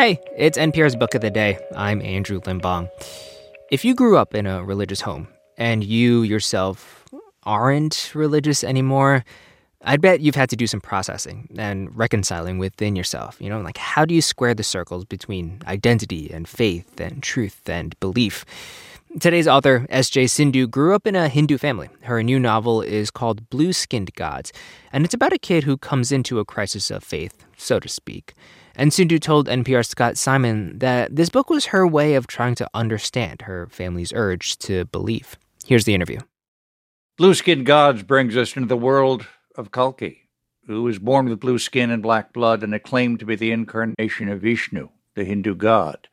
Hey, it's NPR's Book of the Day. I'm Andrew Limbong. If you grew up in a religious home and you yourself aren't religious anymore, I bet you've had to do some processing and reconciling within yourself. You know, like, how do you square the circles between identity and faith and truth and belief? Today's author, S.J. Sindu, grew up in a Hindu family. Her new novel is called Blue-Skinned Gods, and it's about a kid who comes into a crisis of faith, so to speak. And Sindu told NPR's Scott Simon that this book was her way of trying to understand her family's urge to believe. Here's the interview. Blue-Skinned Gods brings us into the world of Kalki, who was born with blue skin and black blood and acclaimed to be the incarnation of Vishnu, the Hindu god.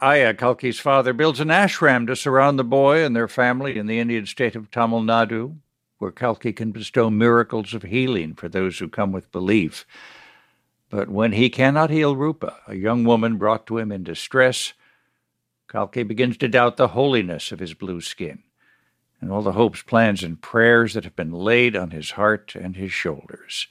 Aya, Kalki's father, builds an ashram to surround the boy and their family in the Indian state of Tamil Nadu, where Kalki can bestow miracles of healing for those who come with belief. But when he cannot heal Rupa, a young woman brought to him in distress, Kalki begins to doubt the holiness of his blue skin and all the hopes, plans, and prayers that have been laid on his heart and his shoulders.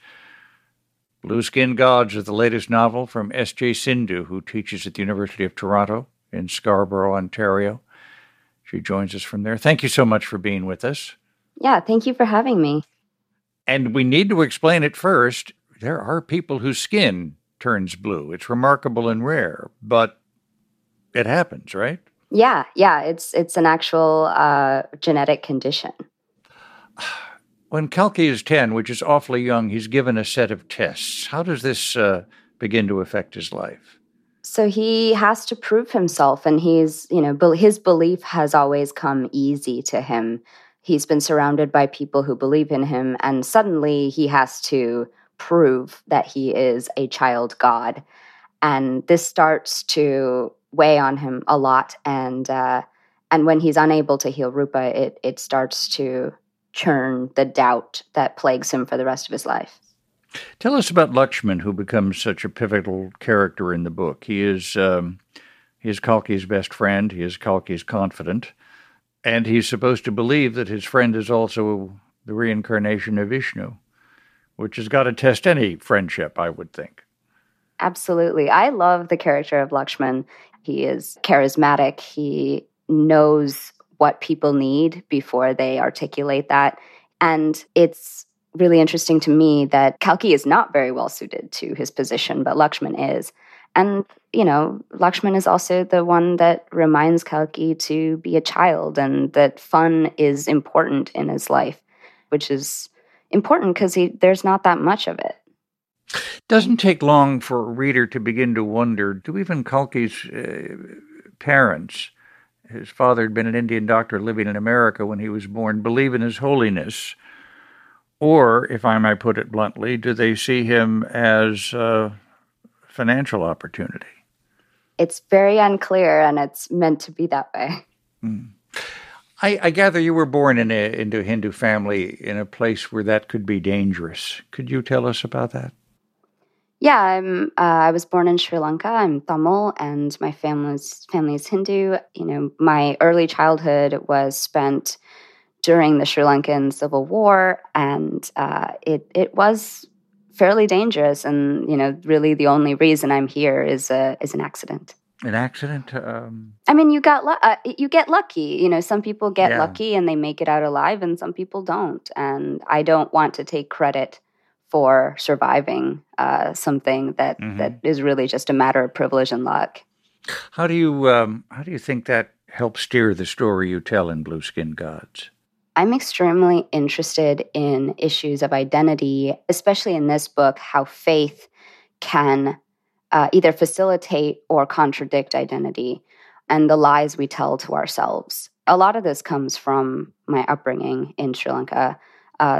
Blue-Skinned Gods is the latest novel from S.J. Sindu, who teaches at the University of Toronto in Scarborough, Ontario. She joins us from there. Thank you so much for being with us. Yeah, thank you for having me. And we need to explain it first. There are people whose skin turns blue. It's remarkable and rare, but it happens, right? Yeah, it's an actual genetic condition. When Kalki is 10, which is awfully young, he's given a set of tests. How does this begin to affect his life? So he has to prove himself, and he's, you know, his belief has always come easy to him. He's been surrounded by people who believe in him, and suddenly he has to prove that he is a child god. And this starts to weigh on him a lot, and when he's unable to heal Rupa, it starts to churn the doubt that plagues him for the rest of his life. Tell us about Lakshman, who becomes such a pivotal character in the book. He is Kalki's best friend, he is Kalki's confidant, and he's supposed to believe that his friend is also the reincarnation of Vishnu, which has got to test any friendship, I would think. Absolutely. I love the character of Lakshman. He is charismatic. He knows what people need before they articulate that. And it's really interesting to me that Kalki is not very well suited to his position, but Lakshman is. And, you know, Lakshman is also the one that reminds Kalki to be a child and that fun is important in his life, which is important because there's not that much of it. Doesn't take long for a reader to begin to wonder, do even Kalki's parents, his father had been an Indian doctor living in America when he was born, believe in his holiness? Or, if I may put it bluntly, do they see him as financial opportunity? It's very unclear, and it's meant to be that way. Mm. I gather you were born into a Hindu family in a place where that could be dangerous. Could you tell us about that? Yeah, I was born in Sri Lanka. I'm Tamil, and my family is Hindu. You know, my early childhood was spent during the Sri Lankan Civil War, and it was fairly dangerous. And you know, really, the only reason I'm here is an accident. An accident? I mean, you get lucky. You know, some people get lucky and they make it out alive, and some people don't. And I don't want to take credit for surviving something that is really just a matter of privilege and luck. How do you think that helps steer the story you tell in Blue-Skinned Gods? I'm extremely interested in issues of identity, especially in this book, how faith can either facilitate or contradict identity and the lies we tell to ourselves. A lot of this comes from my upbringing in Sri Lanka.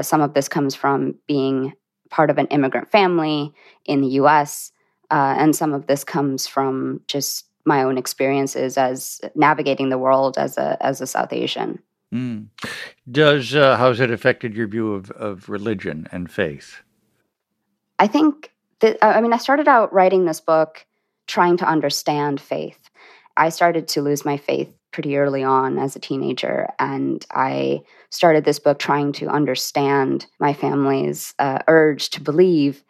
Some of this comes from being part of an immigrant family in the U.S., and some of this comes from just my own experiences as navigating the world as a South Asian. Mm. How has it affected your view of religion and faith? I think I started out writing this book trying to understand faith. I started to lose my faith pretty early on as a teenager, and I started this book trying to understand my family's urge to believe.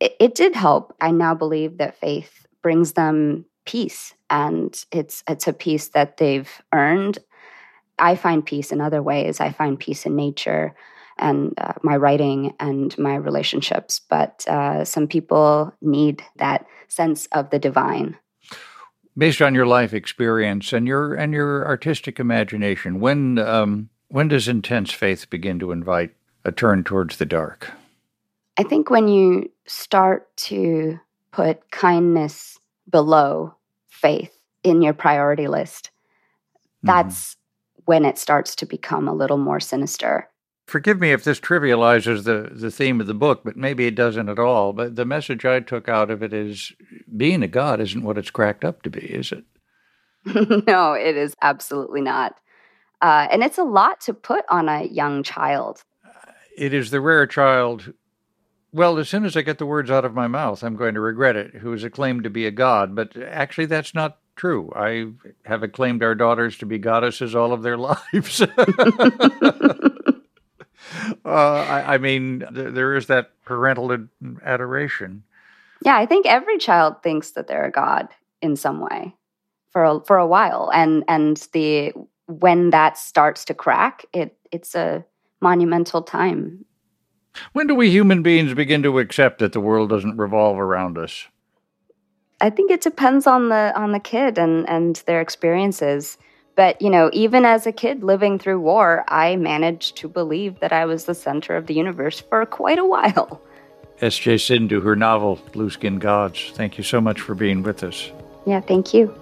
It did help. I now believe that faith brings them peace, and it's a peace that they've earned. I find peace in other ways. I find peace in nature and my writing and my relationships. But some people need that sense of the divine. Based on your life experience and your artistic imagination, when does intense faith begin to invite a turn towards the dark? I think when you start to put kindness below faith in your priority list, that's when it starts to become a little more sinister. Forgive me if this trivializes the theme of the book, but maybe it doesn't at all. But the message I took out of it is being a god isn't what it's cracked up to be, is it? No, it is absolutely not. And it's a lot to put on a young child. It is the rare child, well, as soon as I get the words out of my mouth, I'm going to regret it, who is acclaimed to be a god. But actually, that's not true. I have acclaimed our daughters to be goddesses all of their lives. There is that parental adoration. Yeah, I think every child thinks that they're a god in some way for a while, and when that starts to crack, it's a monumental time. When do we human beings begin to accept that the world doesn't revolve around us? I think it depends on the kid and their experiences. But, even as a kid living through war, I managed to believe that I was the center of the universe for quite a while. S.J. Sindu, her novel, Blue-Skinned Gods, thank you so much for being with us. Yeah, thank you.